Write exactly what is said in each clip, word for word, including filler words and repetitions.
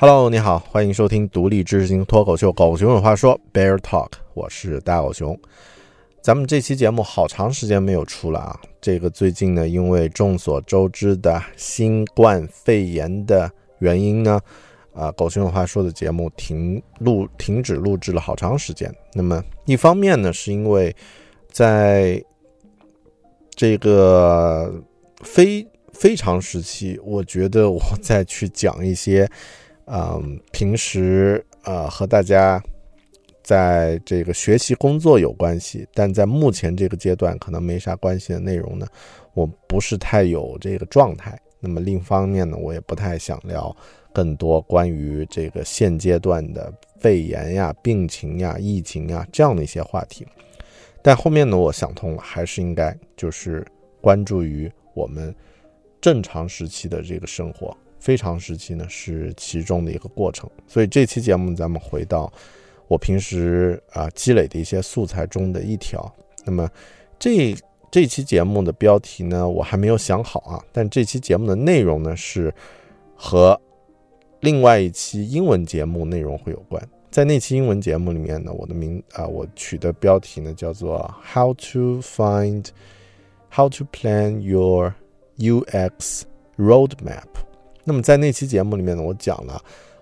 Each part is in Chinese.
Hello， 你好，欢迎收听独立知识型脱口秀狗熊有话说 Bear Talk， 我是大狗熊。咱们这期节目好长时间没有出了啊，这个最近呢，因为众所周知的新冠肺炎的原因呢，啊，狗熊有话说的节目停录停止录制了好长时间。那么一方面呢，是因为在这个非非常时期，我觉得我再去讲一些嗯，平时呃和大家在这个学习工作有关系，但在目前这个阶段可能没啥关系的内容呢，我不是太有这个状态。那么另一方面呢，我也不太想聊更多关于这个现阶段的肺炎呀、病情呀、疫情呀这样的一些话题。但后面呢，我想通了，还是应该就是关注于我们正常时期的这个生活。非常时期呢是其中的一个过程，所以这期节目咱们回到我平时啊积累的一些素材中的一条。那么这这期节目的标题呢我还没有想好啊，但这期节目的内容呢是和另外一期英文节目内容会有关。在那期英文节目里面呢，我的名啊我取的标题呢叫做 How to find How to plan your U X roadmap。那么在那期节目里面呢，我讲了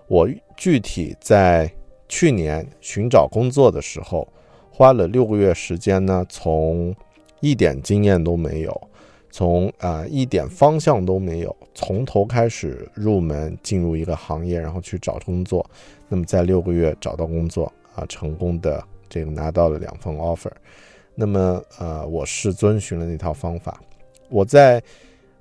我具体在去年寻找工作的时候花了六个月时间呢，从一点经验都没有，从、呃、一点方向都没有，从头开始入门进入一个行业，然后去找工作。那么在六个月找到工作啊，成功的这个拿到了两份 offer。 那么呃，我是遵循了那套方法。我在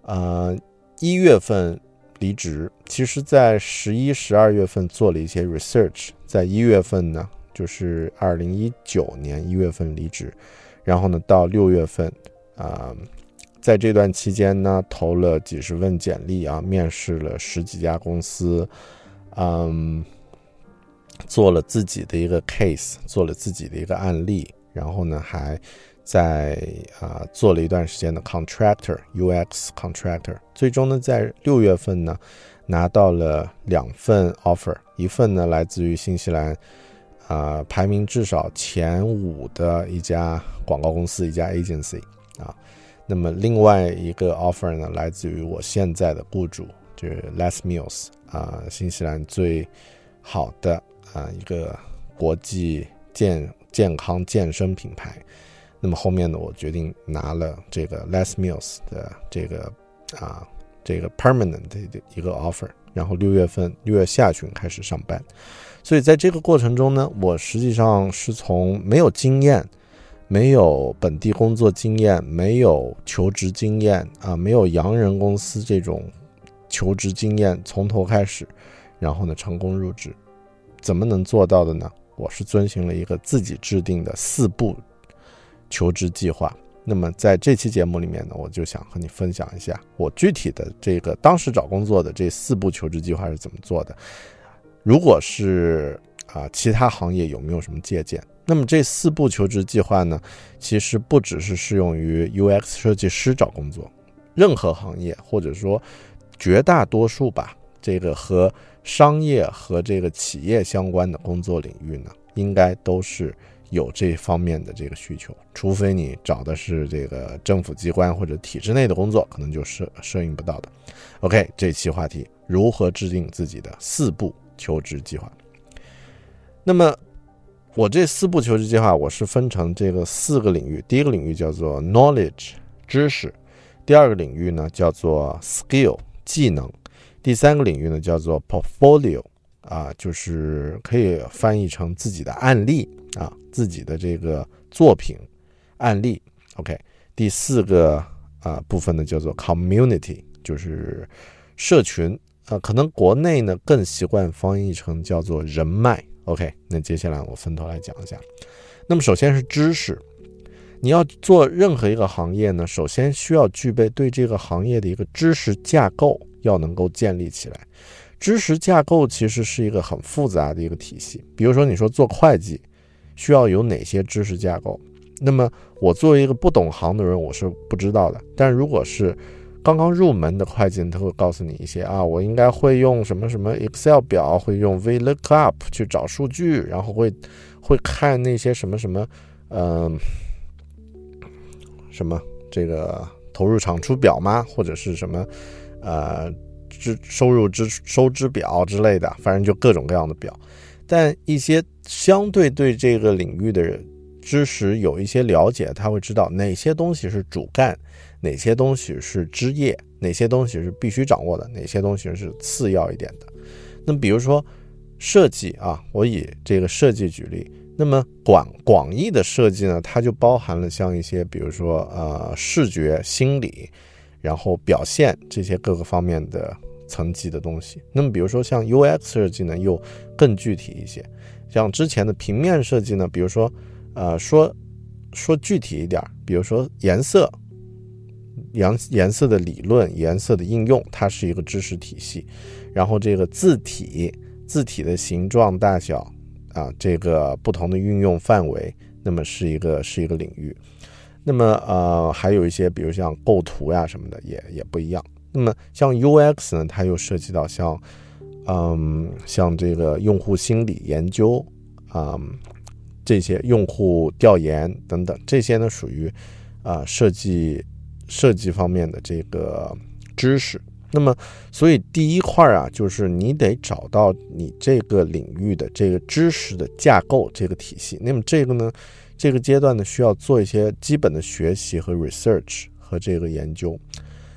呃一月份离职，其实在十一、十二月份做了一些 research， 在一月份呢，就是二零一九年一月份离职，然后呢到六月份，啊、呃，在这段期间呢投了几十份简历啊，面试了十几家公司，嗯，做了自己的一个 case， 做了自己的一个案例，然后呢还在啊、呃、做了一段时间的 contractor U X contractor， 最终呢在六月份呢拿到了两份 offer， 一份呢来自于新西兰，啊、呃、排名至少前五的一家广告公司一家 agency 啊，那么另外一个 offer 呢来自于我现在的雇主，就是 Les Mills 啊、呃，新西兰最好的啊、呃、一个国际健健康健身品牌。那么后面呢，我决定拿了这个 Les Mills 的这个啊这个 permanent 的一个 offer， 然后六月份六月下旬开始上班。所以在这个过程中呢，我实际上是从没有经验、没有本地工作经验、没有求职经验啊、没有洋人公司这种求职经验，从头开始，然后呢成功入职。怎么能做到的呢？我是遵循了一个自己制定的四步。求职计划，那么在这期节目里面呢，我就想和你分享一下我具体的这个当时找工作的这四步求职计划是怎么做的，如果是啊其他行业有没有什么借鉴。那么这四步求职计划呢，其实不只是适用于 U X 设计师找工作，任何行业或者说绝大多数吧，这个和商业和这个企业相关的工作领域呢，应该都是有这方面的这个需求，除非你找的是这个政府机关或者体制内的工作，可能就适应不到的。 OK， 这期话题如何制定自己的四步求职计划。那么我这四步求职计划我是分成这个四个领域，第一个领域叫做 knowledge 知识，第二个领域呢叫做 skill 技能，第三个领域呢叫做 portfolio 啊，就是可以翻译成自己的案例啊，自己的这个作品案例。 OK， 第四个啊部分呢叫做 community， 就是社群啊，可能国内呢更习惯翻译成叫做人脉。 OK， 那接下来我分头来讲一下。那么首先是知识，你要做任何一个行业呢，首先需要具备对这个行业的一个知识架构要能够建立起来。知识架构其实是一个很复杂的一个体系，比如说你说做会计需要有哪些知识架构，那么我作为一个不懂行的人我是不知道的，但如果是刚刚入门的会计，他会告诉你一些啊，我应该会用什么什么 Excel 表，会用 VLOOKUP 去找数据，然后会会看那些什么什么呃什么这个投入产出表吗，或者是什么呃收入支收支表之类的，反正就各种各样的表。但一些相对对这个领域的人知识有一些了解，他会知道哪些东西是主干，哪些东西是枝叶，哪些东西是必须掌握的，哪些东西是次要一点的。那么比如说设计啊，我以这个设计举例，那么广广义的设计呢，它就包含了像一些比如说呃视觉、心理，然后表现这些各个方面的层级的东西。那么比如说像 U X 设计呢，又更具体一些。像之前的平面设计呢，比如说呃，说说具体一点，比如说颜色，颜颜色的理论，颜色的应用，它是一个知识体系。然后这个字体，字体的形状大小啊，这个不同的运用范围，那么是一个是一个领域。那么呃，还有一些比如像构图呀什么的，也也不一样。那么像 U X 呢，它又涉及到像嗯像这个用户心理研究啊。嗯这些用户调研等等，这些呢属于啊、呃、设计设计方面的这个知识。那么所以第一块啊，就是你得找到你这个领域的这个知识的架构这个体系。那么这个呢，这个阶段呢需要做一些基本的学习和 research 和这个研究。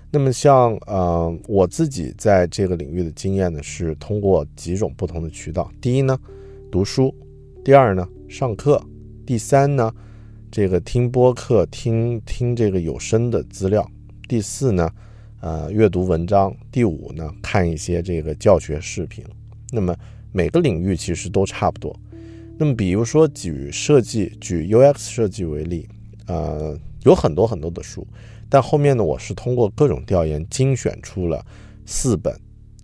那么像呃我自己在这个领域的经验呢，是通过几种不同的渠道。第一呢，读书；第二呢，上课；第三呢，这个听播客，听听这个有声的资料；第四呢，呃，阅读文章；第五呢，看一些这个教学视频。那么每个领域其实都差不多。那么比如说举设计，举 U X 设计为例，呃，有很多很多的书，但后面呢，我是通过各种调研精选出了四本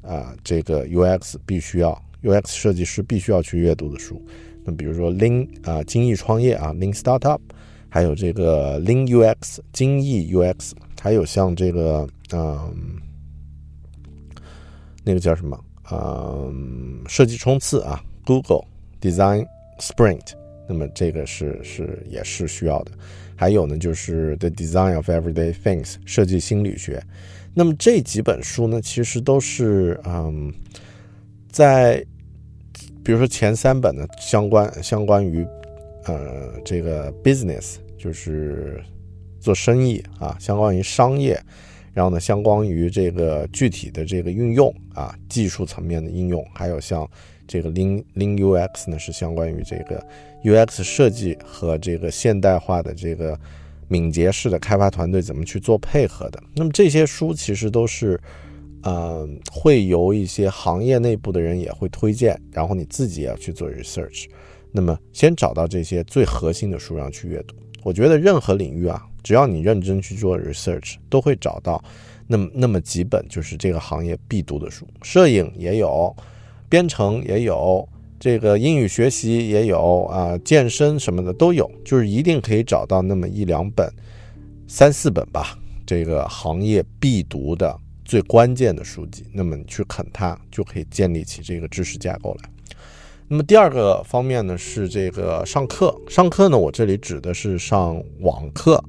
啊、呃，这个 U X 必须要 U X 设计师必须要去阅读的书。比如说 Lean 啊，精益创业啊 Lean Startup， 还有这个 Lean U X 精益 U X， 还有像这个嗯那个叫什么嗯设计冲刺啊 Google Design Sprint， 那么这个是是也是需要的。还有呢就是 The Design of Everyday Things 设计心理学。那么这几本书呢，其实都是嗯在比如说前三本呢，相关相关于呃这个 business， 就是做生意啊，相关于商业，然后呢相关于这个具体的这个运用啊，技术层面的应用，还有像这个 Lean Lean U X 呢，是相关于这个 U X 设计和这个现代化的这个敏捷式的开发团队怎么去做配合的。那么这些书其实都是呃，会由一些行业内部的人也会推荐，然后你自己也要去做 research。 那么先找到这些最核心的书上去阅读。我觉得任何领域啊，只要你认真去做 research， 都会找到那么那么几本就是这个行业必读的书。摄影也有，编程也有，这个英语学习也有啊，健身什么的都有，就是一定可以找到那么一两本、三四本吧，这个行业必读的最关键的书籍，那么你去啃它，就可以建立起这个知识架构来。那么第二个方面呢，是这个上课。上课呢，我这里指的是上网课，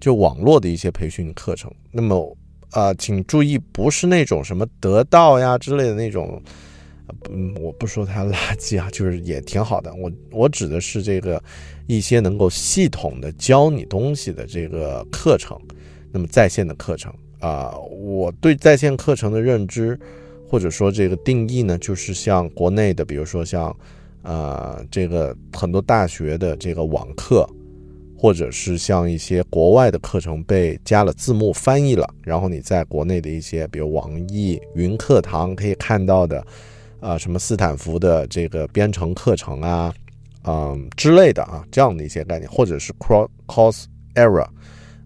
就网络的一些培训课程。那么呃，请注意，不是那种什么得到呀之类的那种，嗯，我不说它垃圾啊，就是也挺好的。我我指的是这个一些能够系统的教你东西的这个课程，那么在线的课程啊、呃，我对在线课程的认知，或者说这个定义呢，就是像国内的，比如说像呃这个很多大学的这个网课，或者是像一些国外的课程被加了字幕翻译了，然后你在国内的一些比如网易云课堂可以看到的啊、呃、什么斯坦福的这个编程课程啊嗯、呃、之类的啊，这样的一些概念，或者是 Coursera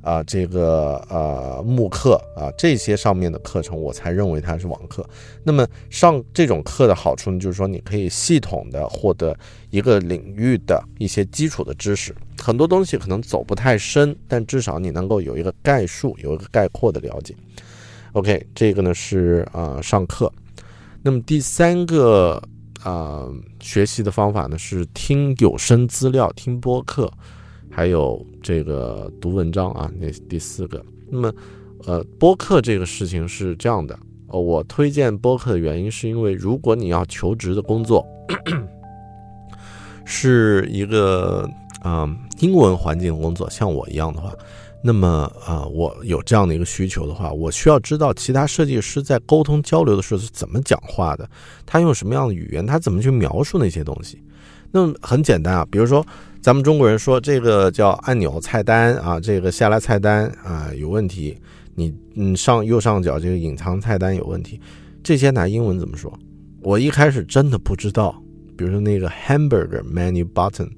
啊，这个呃慕课啊，这些上面的课程，我才认为它是网课。那么上这种课的好处呢，就是说你可以系统的获得一个领域的一些基础的知识，很多东西可能走不太深，但至少你能够有一个概述，有一个概括的了解。OK， 这个呢是呃上课。那么第三个呃学习的方法呢，是听有声资料，听播客。还有这个读文章啊，那第四个。那么，呃，播客这个事情是这样的，呃，我推荐播客的原因是因为，如果你要求职的工作咳咳是一个啊、呃、英文环境工作，像我一样的话，那么啊、呃，我有这样的一个需求的话，我需要知道其他设计师在沟通交流的时候是怎么讲话的，他用什么样的语言，他怎么去描述那些东西。那么很简单啊，比如说。咱们中国人说这个叫按钮菜单啊，这个下拉菜单啊有问题，你嗯上右上角这个隐藏菜单有问题，这些拿英文怎么说？我一开始真的不知道，比如说那个 hamburger menu button，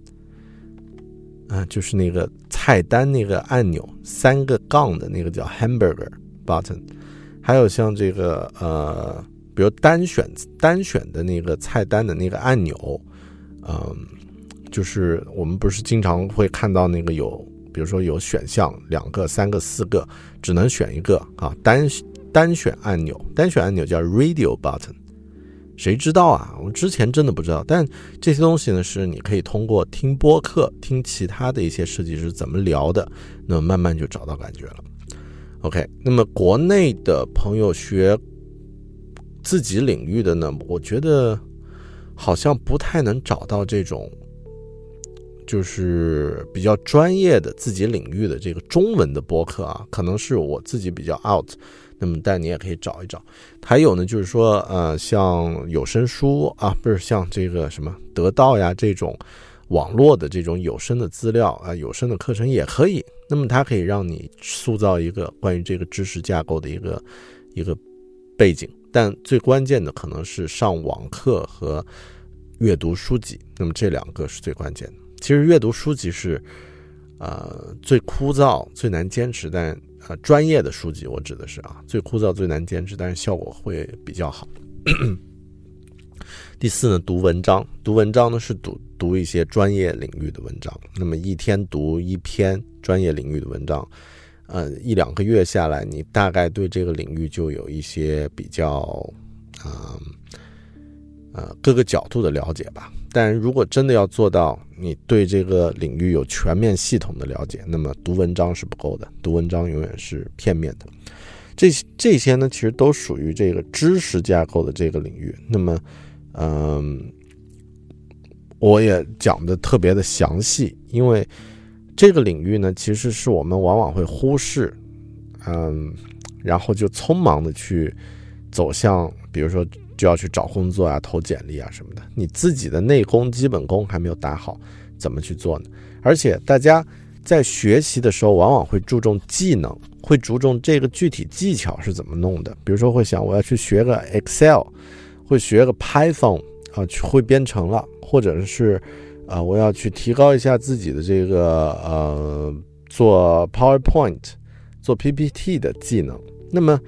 啊就是那个菜单那个按钮三个杠的那个叫 hamburger button， 还有像这个呃比如单选单选的那个菜单的那个按钮，嗯、呃。就是我们不是经常会看到那个有，比如说有选项两个、三个、四个，只能选一个啊。单单选按钮，单选按钮叫 radio button， 谁知道啊？我之前真的不知道。但这些东西呢，是你可以通过听播客、听其他的一些设计师怎么聊的，那么慢慢就找到感觉了。OK， 那么国内的朋友学自己领域的呢，我觉得好像不太能找到这种。就是比较专业的自己领域的这个中文的播客啊，可能是我自己比较 out， 那么但你也可以找一找。还有呢，就是说呃，像有声书啊，不是像这个什么得到呀这种网络的这种有声的资料啊，有声的课程也可以。那么它可以让你塑造一个关于这个知识架构的一个一个背景，但最关键的可能是上网课和阅读书籍，那么这两个是最关键的。其实阅读书籍是，呃，最枯燥、最难坚持，但呃，专业的书籍我指的是啊，最枯燥、最难坚持，但是效果会比较好。第四呢，读文章，读文章呢是读读一些专业领域的文章，那么一天读一篇专业领域的文章，呃，一两个月下来，你大概对这个领域就有一些比较啊。呃呃，各个角度的了解吧。但如果真的要做到你对这个领域有全面系统的了解，那么读文章是不够的，读文章永远是片面的。这这些呢，其实都属于这个知识架构的这个领域。那么，嗯、呃，我也讲的特别的详细，因为这个领域呢，其实是我们往往会忽视，嗯、呃，然后就匆忙的去走向，比如说。就要去找工作啊，投简历啊什么的，你自己的内功基本功还没有打好，怎么去做呢？而且大家在学习的时候往往会注重技能，会注重这个具体技巧是怎么弄的，比如说会想我要去学个 Excel， 会学个 Python 啊，会编程了，或者是啊、呃、我要去提高一下自己的这个呃做 PowerPoint 做 P P T 的技能。那么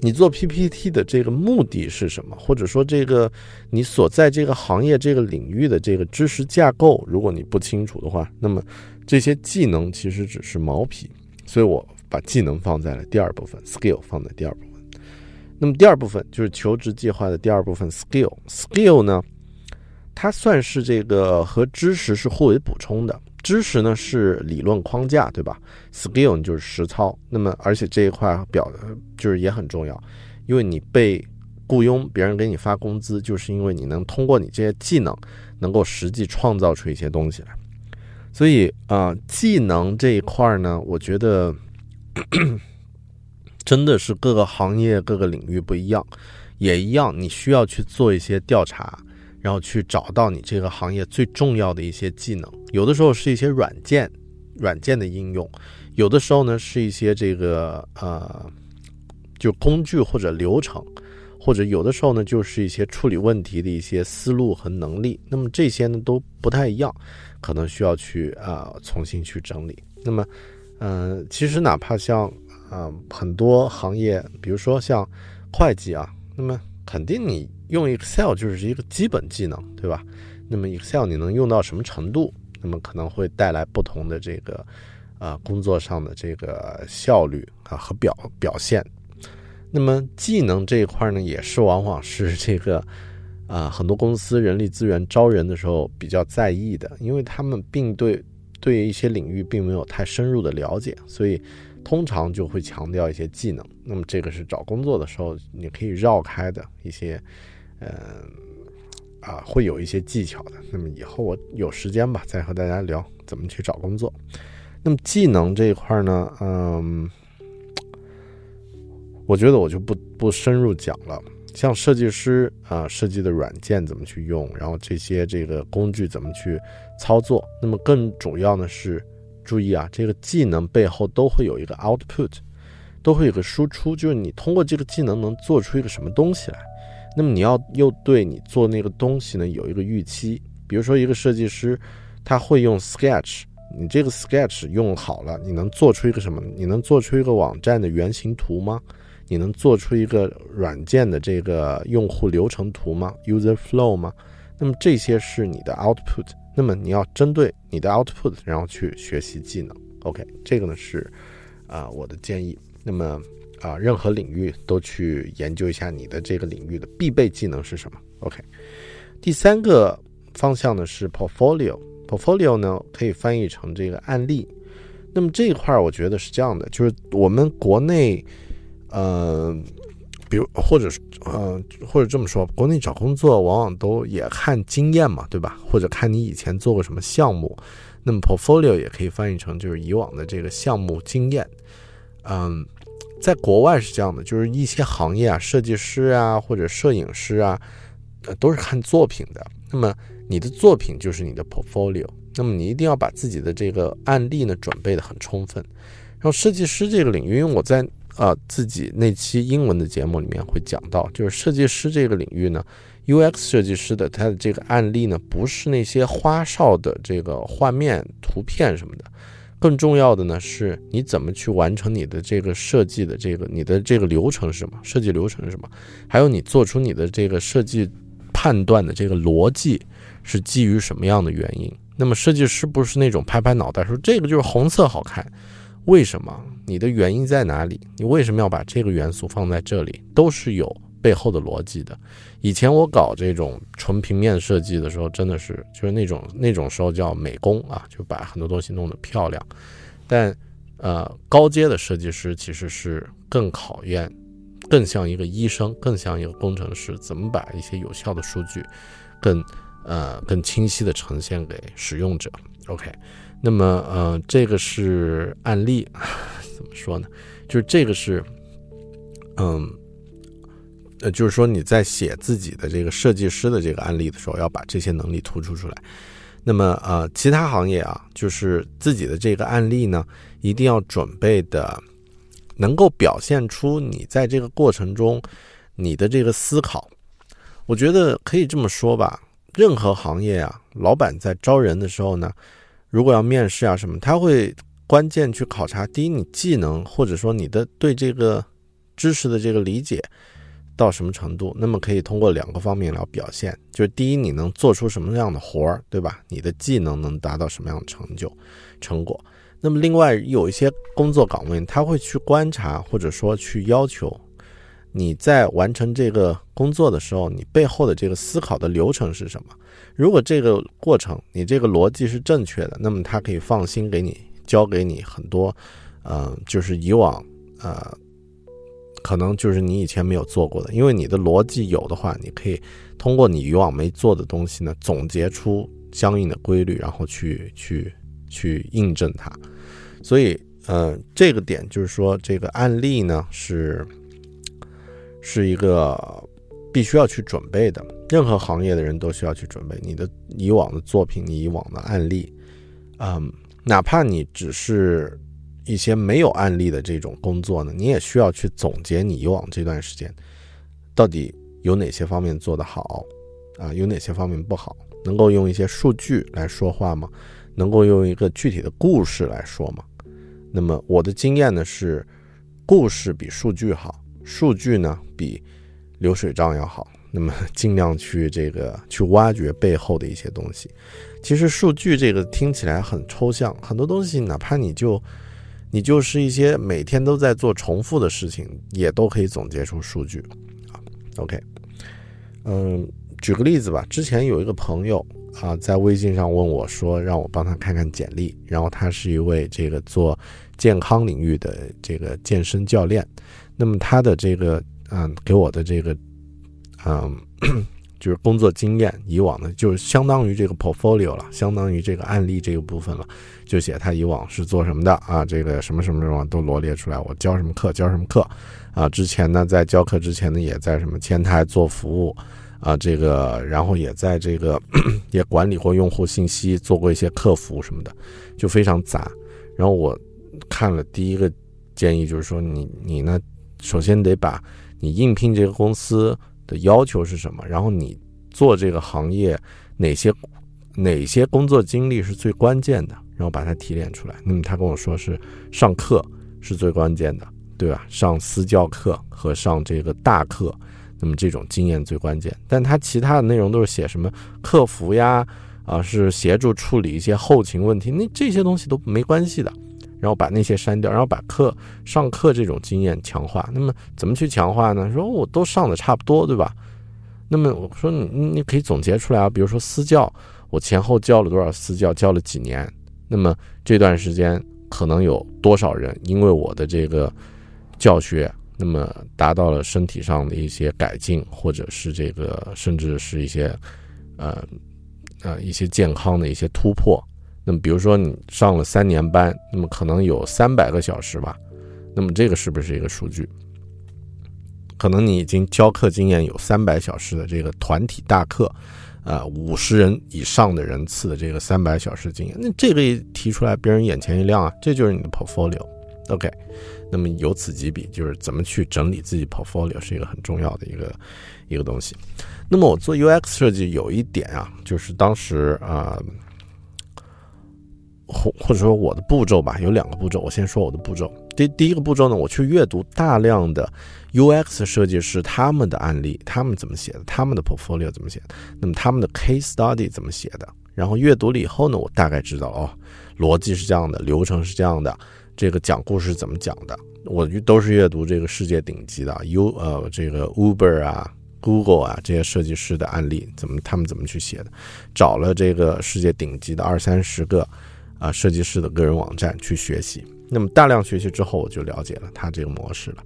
你做 P P T 的这个目的是什么？或者说这个你所在这个行业这个领域的这个知识架构，如果你不清楚的话，那么这些技能其实只是毛皮。所以我把技能放在了第二部分， skill 放在第二部分。那么第二部分就是求职计划的第二部分 skill。 skill 呢，它算是这个和知识是互为补充的。知识呢是理论框架，对吧？ skill 就是实操。那么而且这一块表就是也很重要，因为你被雇佣，别人给你发工资，就是因为你能通过你这些技能能够实际创造出一些东西来。所以啊、呃，技能这一块呢，我觉得真的是各个行业各个领域不一样，也一样你需要去做一些调查，然后去找到你这个行业最重要的一些技能。有的时候是一些软件软件的应用，有的时候呢是一些这个呃就工具或者流程，或者有的时候呢就是一些处理问题的一些思路和能力。那么这些呢都不太一样，可能需要去啊、呃、重新去整理。那么嗯、呃，其实哪怕像啊、呃、很多行业，比如说像会计啊，那么肯定你用 Excel 就是一个基本技能，对吧？那么 Excel 你能用到什么程度，那么可能会带来不同的这个呃工作上的这个效率啊和表表现。那么技能这一块呢，也是往往是这个啊、呃、很多公司人力资源招人的时候比较在意的，因为他们并对对一些领域并没有太深入的了解，所以通常就会强调一些技能。那么这个是找工作的时候你可以绕开的一些嗯、呃、啊会有一些技巧的。那么以后我有时间吧，再和大家聊怎么去找工作。那么技能这一块呢，嗯，我觉得我就不不深入讲了。像设计师啊、呃、设计的软件怎么去用，然后这些这个工具怎么去操作。那么更主要呢是注意啊，这个技能背后都会有一个 output， 都会有一个输出，就是你通过这个技能能做出一个什么东西来。那么你要又对你做那个东西呢有一个预期。比如说一个设计师他会用 Sketch， 你这个 Sketch 用好了，你能做出一个什么？你能做出一个网站的原型图吗？你能做出一个软件的这个用户流程图吗？ user flow 吗？那么这些是你的 output， 那么你要针对你的 output 然后去学习技能。 OK， 这个呢是啊、呃、我的建议。那么啊、呃，任何领域都去研究一下你的这个领域的必备技能是什么。 OK， 第三个方向呢是 portfolio。 portfolio 呢可以翻译成这个案例。那么这一块我觉得是这样的，就是我们国内呃，比如或者呃，或者这么说，国内找工作往往都也看经验嘛，对吧？或者看你以前做过什么项目。那么 portfolio 也可以翻译成就是以往的这个项目经验。嗯，在国外是这样的，就是一些行业啊，设计师啊或者摄影师啊、呃、都是看作品的。那么你的作品就是你的 portfolio， 那么你一定要把自己的这个案例呢准备的很充分。然后设计师这个领域，因为我在呃，自己那期英文的节目里面会讲到，就是设计师这个领域呢 U X 设计师的他的这个案例呢不是那些花哨的这个画面图片什么的，更重要的呢是你怎么去完成你的这个设计的这个你的这个流程是什么，设计流程是什么，还有你做出你的这个设计判断的这个逻辑是基于什么样的原因。那么设计师不是那种拍拍脑袋说这个就是红色好看，为什么？你的原因在哪里？你为什么要把这个元素放在这里？都是有背后的逻辑的。以前我搞这种纯平面设计的时候，真的是就是那种那种时候叫美工啊，就把很多东西弄得漂亮。但呃，高阶的设计师其实是更考验，更像一个医生，更像一个工程师，怎么把一些有效的数据更呃更清晰的呈现给使用者。OK。那么呃这个是案例，怎么说呢，就是这个是嗯呃就是说你在写自己的这个设计师的这个案例的时候，要把这些能力突出出来。那么呃其他行业啊，就是自己的这个案例呢一定要准备的能够表现出你在这个过程中你的这个思考。我觉得可以这么说吧，任何行业啊，老板在招人的时候呢如果要面试啊什么，他会关键去考察第一你技能或者说你的对这个知识的这个理解到什么程度，那么可以通过两个方面来表现，就是第一你能做出什么样的活儿，对吧，你的技能能达到什么样的成就成果。那么另外有一些工作岗位他会去观察或者说去要求你在完成这个工作的时候你背后的这个思考的流程是什么，如果这个过程你这个逻辑是正确的，那么他可以放心给你交给你很多呃，就是以往呃，可能就是你以前没有做过的，因为你的逻辑有的话，你可以通过你以往没做的东西呢总结出相应的规律，然后去去去印证它。所以呃，这个点就是说这个案例呢是是一个必须要去准备的，任何行业的人都需要去准备你的以往的作品，你以往的案例，嗯，哪怕你只是一些没有案例的这种工作呢，你也需要去总结你以往这段时间到底有哪些方面做得好啊，有哪些方面不好，能够用一些数据来说话吗？能够用一个具体的故事来说吗？那么我的经验呢是，故事比数据好。数据呢比流水账要好，那么尽量去这个去挖掘背后的一些东西。其实数据这个听起来很抽象，很多东西哪怕你就你就是一些每天都在做重复的事情，也都可以总结出数据。好 ，OK， 嗯，举个例子吧，之前有一个朋友啊、呃、在微信上问我说，让我帮他看看简历，然后他是一位这个做健康领域的这个健身教练。那么他的这个嗯，给我的这个嗯，就是工作经验，以往的就是相当于这个 portfolio 了，相当于这个案例这个部分了，就写他以往是做什么的啊，这个什么什么什么都罗列出来，我教什么课教什么课啊，之前呢在教课之前呢也在什么前台做服务啊，这个然后也在这个也管理过用户信息，做过一些客服什么的，就非常杂。然后我看了第一个建议就是说你你呢。首先得把你应聘这个公司的要求是什么，然后你做这个行业哪些哪些工作经历是最关键的，然后把它提炼出来。那么他跟我说是上课是最关键的，对吧？上私教课和上这个大课，那么这种经验最关键。但他其他的内容都是写什么客服呀，啊，是协助处理一些后勤问题，那这些东西都没关系的。然后把那些删掉，然后把课上课这种经验强化。那么怎么去强化呢？说我都上的差不多，对吧？那么我说你你可以总结出来啊，比如说私教，我前后教了多少私教，教了几年，那么这段时间可能有多少人因为我的这个教学，那么达到了身体上的一些改进，或者是这个甚至是一些呃呃一些健康的一些突破。那么比如说你上了三年班，那么可能有三百个小时吧，那么这个是不是一个数据？可能你已经教课经验有三百小时的这个团体大课，啊，五十人以上的人次的这个三百小时经验，那这个一提出来，别人眼前一亮啊，这就是你的 portfolio。OK， 那么由此及彼，就是怎么去整理自己 portfolio 是一个很重要的一个一个东西。那么我做 U X 设计有一点啊，就是当时啊。呃或或者说我的步骤吧，有两个步骤，我先说我的步骤。第第一个步骤呢，我去阅读大量的 U X 设计师他们的案例，他们怎么写的，他们的 portfolio 怎么写的，那么他们的 case study 怎么写的。然后阅读了以后呢，我大概知道哦，逻辑是这样的，流程是这样的，这个讲故事怎么讲的，我都是阅读这个世界顶级的 U 呃这个 Uber 啊。Google 啊，这些设计师的案例怎么他们怎么去写的，找了这个世界顶级的二三十个啊，设计师的个人网站去学习。那么大量学习之后，我就了解了他这个模式了，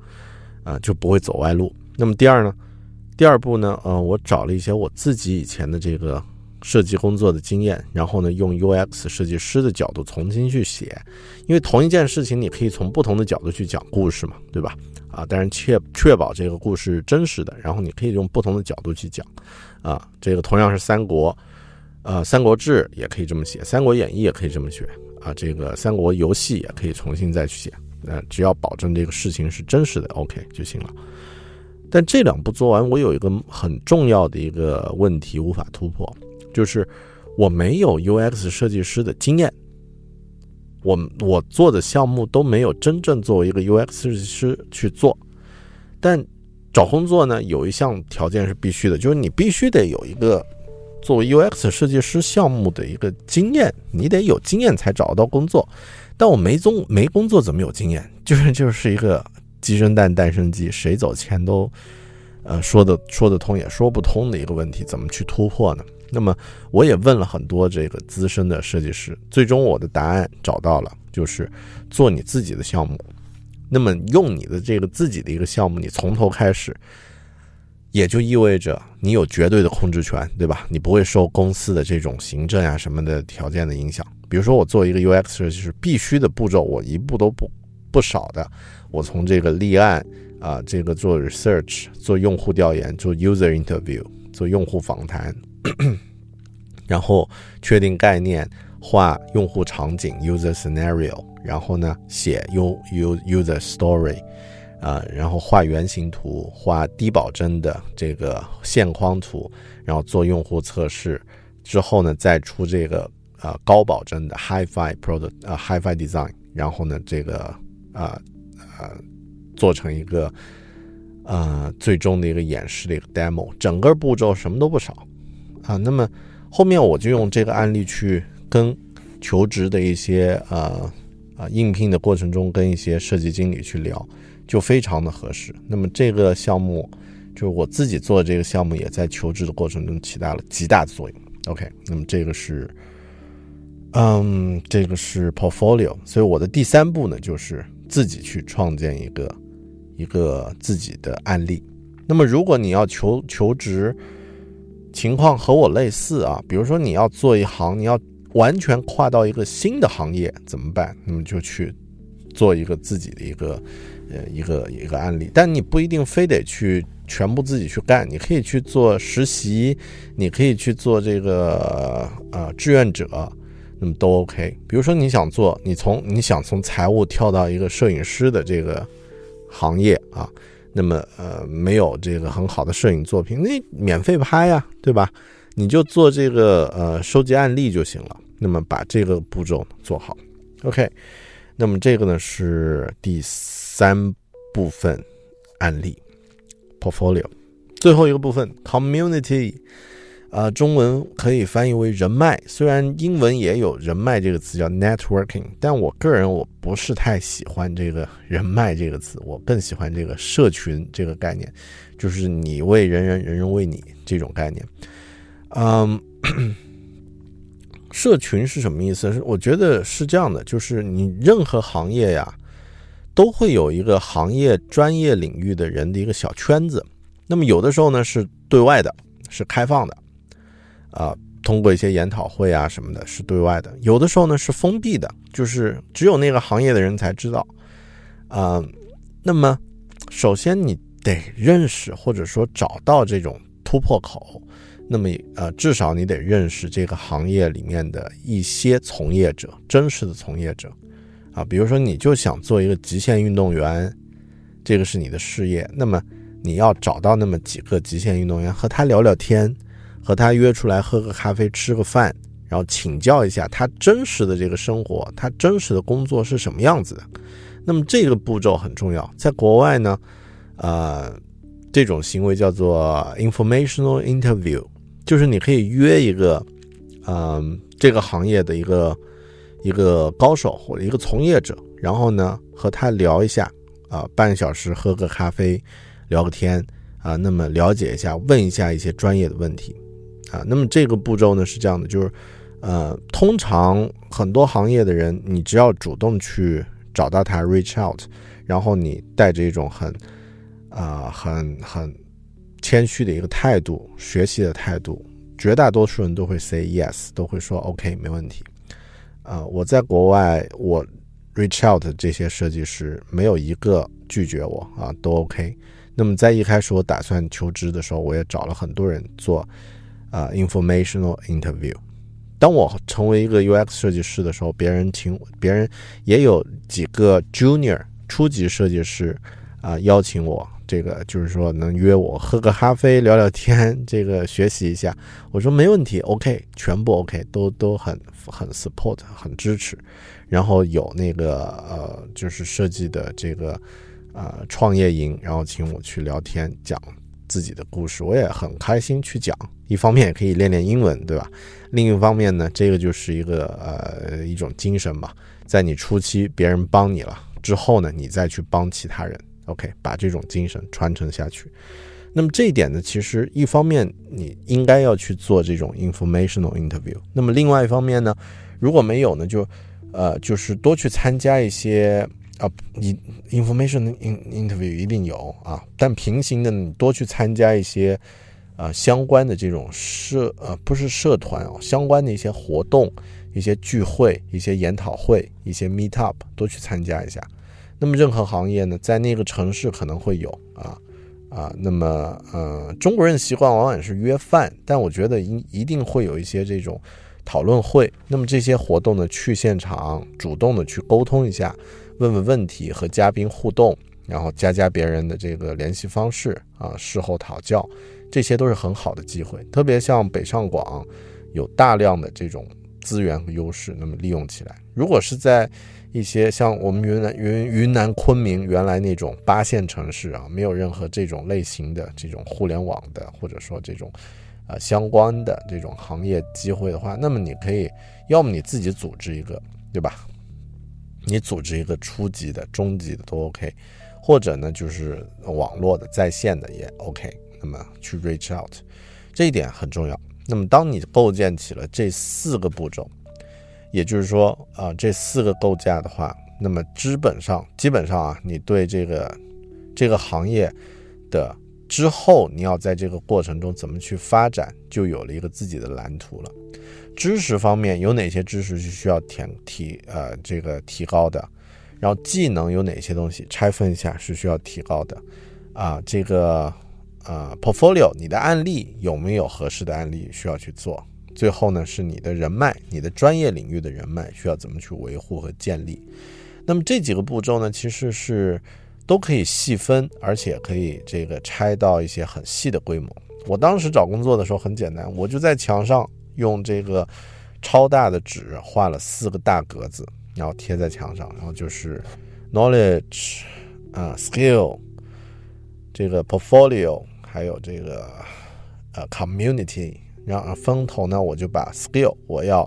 啊，就不会走歪路。那么第二呢，第二步呢，呃，我找了一些我自己以前的这个设计工作的经验，然后呢，用 U X 设计师的角度重新去写，因为同一件事情你可以从不同的角度去讲故事嘛，对吧？啊，当然确确保这个故事真实的，然后你可以用不同的角度去讲，啊，这个同样是三国。呃，《三国志》也可以这么写，《三国演义》也可以这么写啊。这个《三国游戏》也可以重新再去写，呃，只要保证这个事情是真实的 ，OK 就行了。但这两步做完，我有一个很重要的一个问题无法突破，就是我没有 U X 设计师的经验，我我做的项目都没有真正作为一个 U X 设计师去做。但找工作呢，有一项条件是必须的，就是你必须得有一个作为 U X 设计师项目的一个经验，你得有经验才找到工作。但我没中没工作怎么有经验？就是就是一个鸡生蛋蛋生鸡，谁走前都呃说的说得通也说不通的一个问题，怎么去突破呢？那么我也问了很多这个资深的设计师，最终我的答案找到了，就是做你自己的项目。那么用你的这个自己的一个项目，你从头开始，也就意味着你有绝对的控制权，对吧？你不会受公司的这种行政啊什么的条件的影响。比如说我做一个 U X 设计师，必须的步骤我一步都不不少的，我从这个立案啊，这个做 research， 做用户调研，做 user interview， 做用户访谈，然后确定概念，画用户场景 user scenario， 然后呢写 user story， 啊、呃，然后画原型图，画低保真的这个线框图，然后做用户测试之后呢，再出这个呃高保真的 hi-fi product， 呃 hi-fi design， 然后呢这个啊啊、呃呃、做成一个呃最终的一个演示的一个 demo， 整个步骤什么都不少啊、呃。那么后面我就用这个案例去。跟求职的一些呃呃应聘的过程中，跟一些设计经理去聊，就非常的合适。那么这个项目，就是我自己做的这个项目，也在求职的过程中起到了极大的作用。OK， 那么这个是，嗯，这个是 portfolio。所以我的第三步呢，就是自己去创建一个一个自己的案例。那么如果你要求求职情况和我类似啊，比如说你要做一行，你要完全跨到一个新的行业怎么办？那么就去做一个自己的一个呃一个一个案例，但你不一定非得去全部自己去干，你可以去做实习，你可以去做这个呃志愿者，那么都 OK。比如说你想做，你从你想从财务跳到一个摄影师的这个行业啊，那么呃没有这个很好的摄影作品，那免费拍呀，对吧？你就做这个呃收集案例就行了。那么把这个步骤做好 OK， 那么这个呢是第三部分案例 portfolio。 最后一个部分 community， 呃，中文可以翻译为人脉，虽然英文也有人脉这个词叫 networking， 但我个人我不是太喜欢这个人脉这个词，我更喜欢这个社群这个概念，就是你为人人人人为你这种概念。嗯、um, ，社群是什么意思？是我觉得是这样的，就是你任何行业呀，都会有一个行业专业领域的人的一个小圈子。那么有的时候呢是对外的，是开放的，啊、呃，通过一些研讨会啊什么的，是对外的；有的时候呢是封闭的，就是只有那个行业的人才知道。啊、呃，那么首先你得认识或者说找到这种突破口。那么呃，至少你得认识这个行业里面的一些从业者，真实的从业者啊，比如说你就想做一个极限运动员，这个是你的事业，那么你要找到那么几个极限运动员，和他聊聊天，和他约出来喝个咖啡吃个饭，然后请教一下他真实的这个生活，他真实的工作是什么样子的。那么这个步骤很重要。在国外呢呃，这种行为叫做 informational interview，就是你可以约一个，嗯、呃，这个行业的一个一个高手或者一个从业者，然后呢和他聊一下，啊、呃，半小时喝个咖啡，聊个天，啊、呃，那么了解一下，问一下一些专业的问题，啊、呃，那么这个步骤呢是这样的，就是，呃，通常很多行业的人，你只要主动去找到他 reach out， 然后你带着一种很，啊、呃，很很。谦虚的一个态度，学习的态度，绝大多数人都会 say yes， 都会说 OK 没问题。呃，我在国外我 reach out 这些设计师没有一个拒绝我啊，都 OK。 那么在一开始我打算求职的时候，我也找了很多人做呃 informational interview。 当我成为一个 U X 设计师的时候，别人请别人也有几个 junior 初级设计师啊，邀请我，这个就是说能约我喝个咖啡聊聊天，这个学习一下，我说没问题 ，OK， 全部 OK， 都都很很 support， 很支持。然后有那个呃，就是设计的这个呃创业营，然后请我去聊天讲自己的故事，我也很开心去讲。一方面也可以练练英文，对吧？另一方面呢，这个就是一个呃一种精神吧，在你初期别人帮你了之后呢，你再去帮其他人。OK， 把这种精神传承下去。那么这一点呢，其实一方面你应该要去做这种 informational interview， 那么另外一方面呢，如果没有呢，就呃就是多去参加一些啊，你 informational interview 一定有啊，但平行的你多去参加一些啊、呃、相关的这种社呃不是社团哦，相关的一些活动、一些聚会、一些研讨会、一些 meet up 多去参加一下。那么任何行业呢，在那个城市可能会有啊啊，那么呃，中国人习惯往往是约饭，但我觉得一一定会有一些这种讨论会。那么这些活动呢，去现场主动的去沟通一下，问问问题，和嘉宾互动，然后加加别人的这个联系方式啊，事后讨教，这些都是很好的机会。特别像北上广有大量的这种资源和优势，那么利用起来。如果是在一些像我们云南云云南昆明原来那种八线城市啊，没有任何这种类型的这种互联网的或者说这种呃相关的这种行业机会的话，那么你可以要么你自己组织一个，对吧？你组织一个初级的、中级的都 OK， 或者呢就是网络的在线的也 OK， 那么去 reach out， 这一点很重要。那么当你构建起了这四个步骤，也就是说啊、呃，这四个构架的话，那么基本上基本上啊，你对这个这个行业的之后你要在这个过程中怎么去发展，就有了一个自己的蓝图了。知识方面有哪些知识是需要填提呃这个提高的，然后技能有哪些东西拆分一下是需要提高的啊、呃，这个呃 portfolio 你的案例有没有合适的案例需要去做。最后呢，是你的人脉，你的专业领域的人脉需要怎么去维护和建立。那么这几个步骤呢，其实是都可以细分，而且可以这个拆到一些很细的规模。我当时找工作的时候很简单，我就在墙上用这个超大的纸画了四个大格子，然后贴在墙上，然后就是 knowledge、呃、skill 这个 portfolio 还有这个、呃、community。然后风投呢，我就把 skill 我要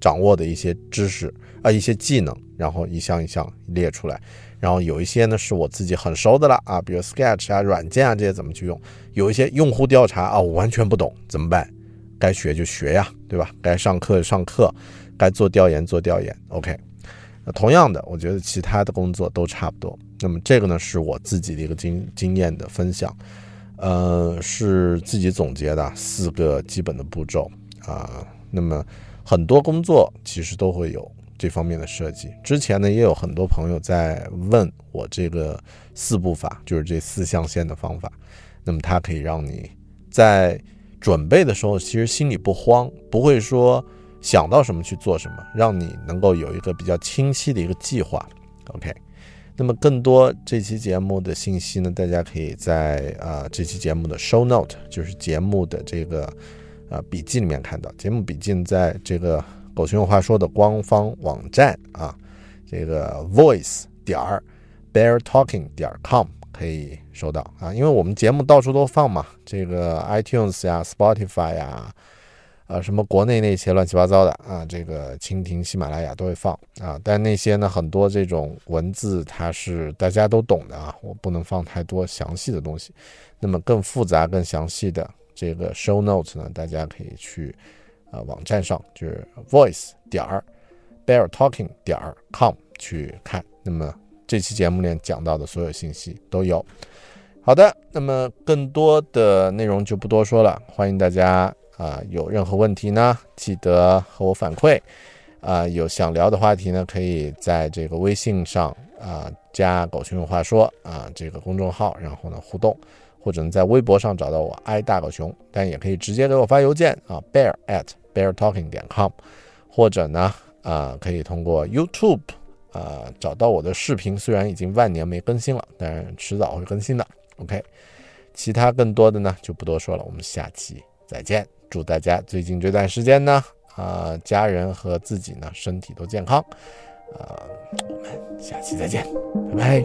掌握的一些知识啊、呃，一些技能，然后一项一项列出来。然后有一些呢是我自己很熟的了啊，比如 Sketch 啊、软件啊这些怎么去用。有一些用户调查啊，我完全不懂，怎么办？该学就学呀，对吧？该上课上课，该做调研做调研。OK， 那同样的，我觉得其他的工作都差不多。那么这个呢是我自己的一个经经验的分享。呃，是自己总结的四个基本的步骤啊、呃。那么很多工作其实都会有这方面的设计。之前呢，也有很多朋友在问我这个四步法，就是这四象限的方法。那么它可以让你在准备的时候，其实心里不慌，不会说想到什么去做什么，让你能够有一个比较清晰的一个计划。OK。那么更多这期节目的信息呢，大家可以在啊、呃、这期节目的 show note， 就是节目的这个啊、呃、笔记里面看到。节目笔记在这个狗熊有话说的官方网站啊，这个 voice 点 bear talking 点 com 可以收到啊，因为我们节目到处都放嘛，这个 iTunes 呀、Spotify 呀。啊，什么国内那些乱七八糟的啊，这个蜻蜓、喜马拉雅都会放啊，但那些呢，很多这种文字它是大家都懂的啊，我不能放太多详细的东西。那么更复杂、更详细的这个 show notes 呢，大家可以去啊、呃、网站上，就是 voice 点 bear talking 点 com 去看。那么这期节目里讲到的所有信息都有。好的，那么更多的内容就不多说了，欢迎大家。啊、呃，有任何问题呢，记得和我反馈。啊、呃，有想聊的话题呢，可以在这个微信上啊、呃、加“狗熊有话说”啊、呃、这个公众号，然后呢互动，或者在微博上找到我 i 大狗熊，但也可以直接给我发邮件啊 bear 艾特 bear talking 点 com， 或者呢啊、呃、可以通过 YouTube 啊、呃，找到我的视频，虽然已经万年没更新了，但是迟早会更新的。OK， 其他更多的呢就不多说了，我们下期再见。祝大家最近这段时间呢，啊、呃，家人和自己呢身体都健康。啊、呃，我们下期再见，拜拜。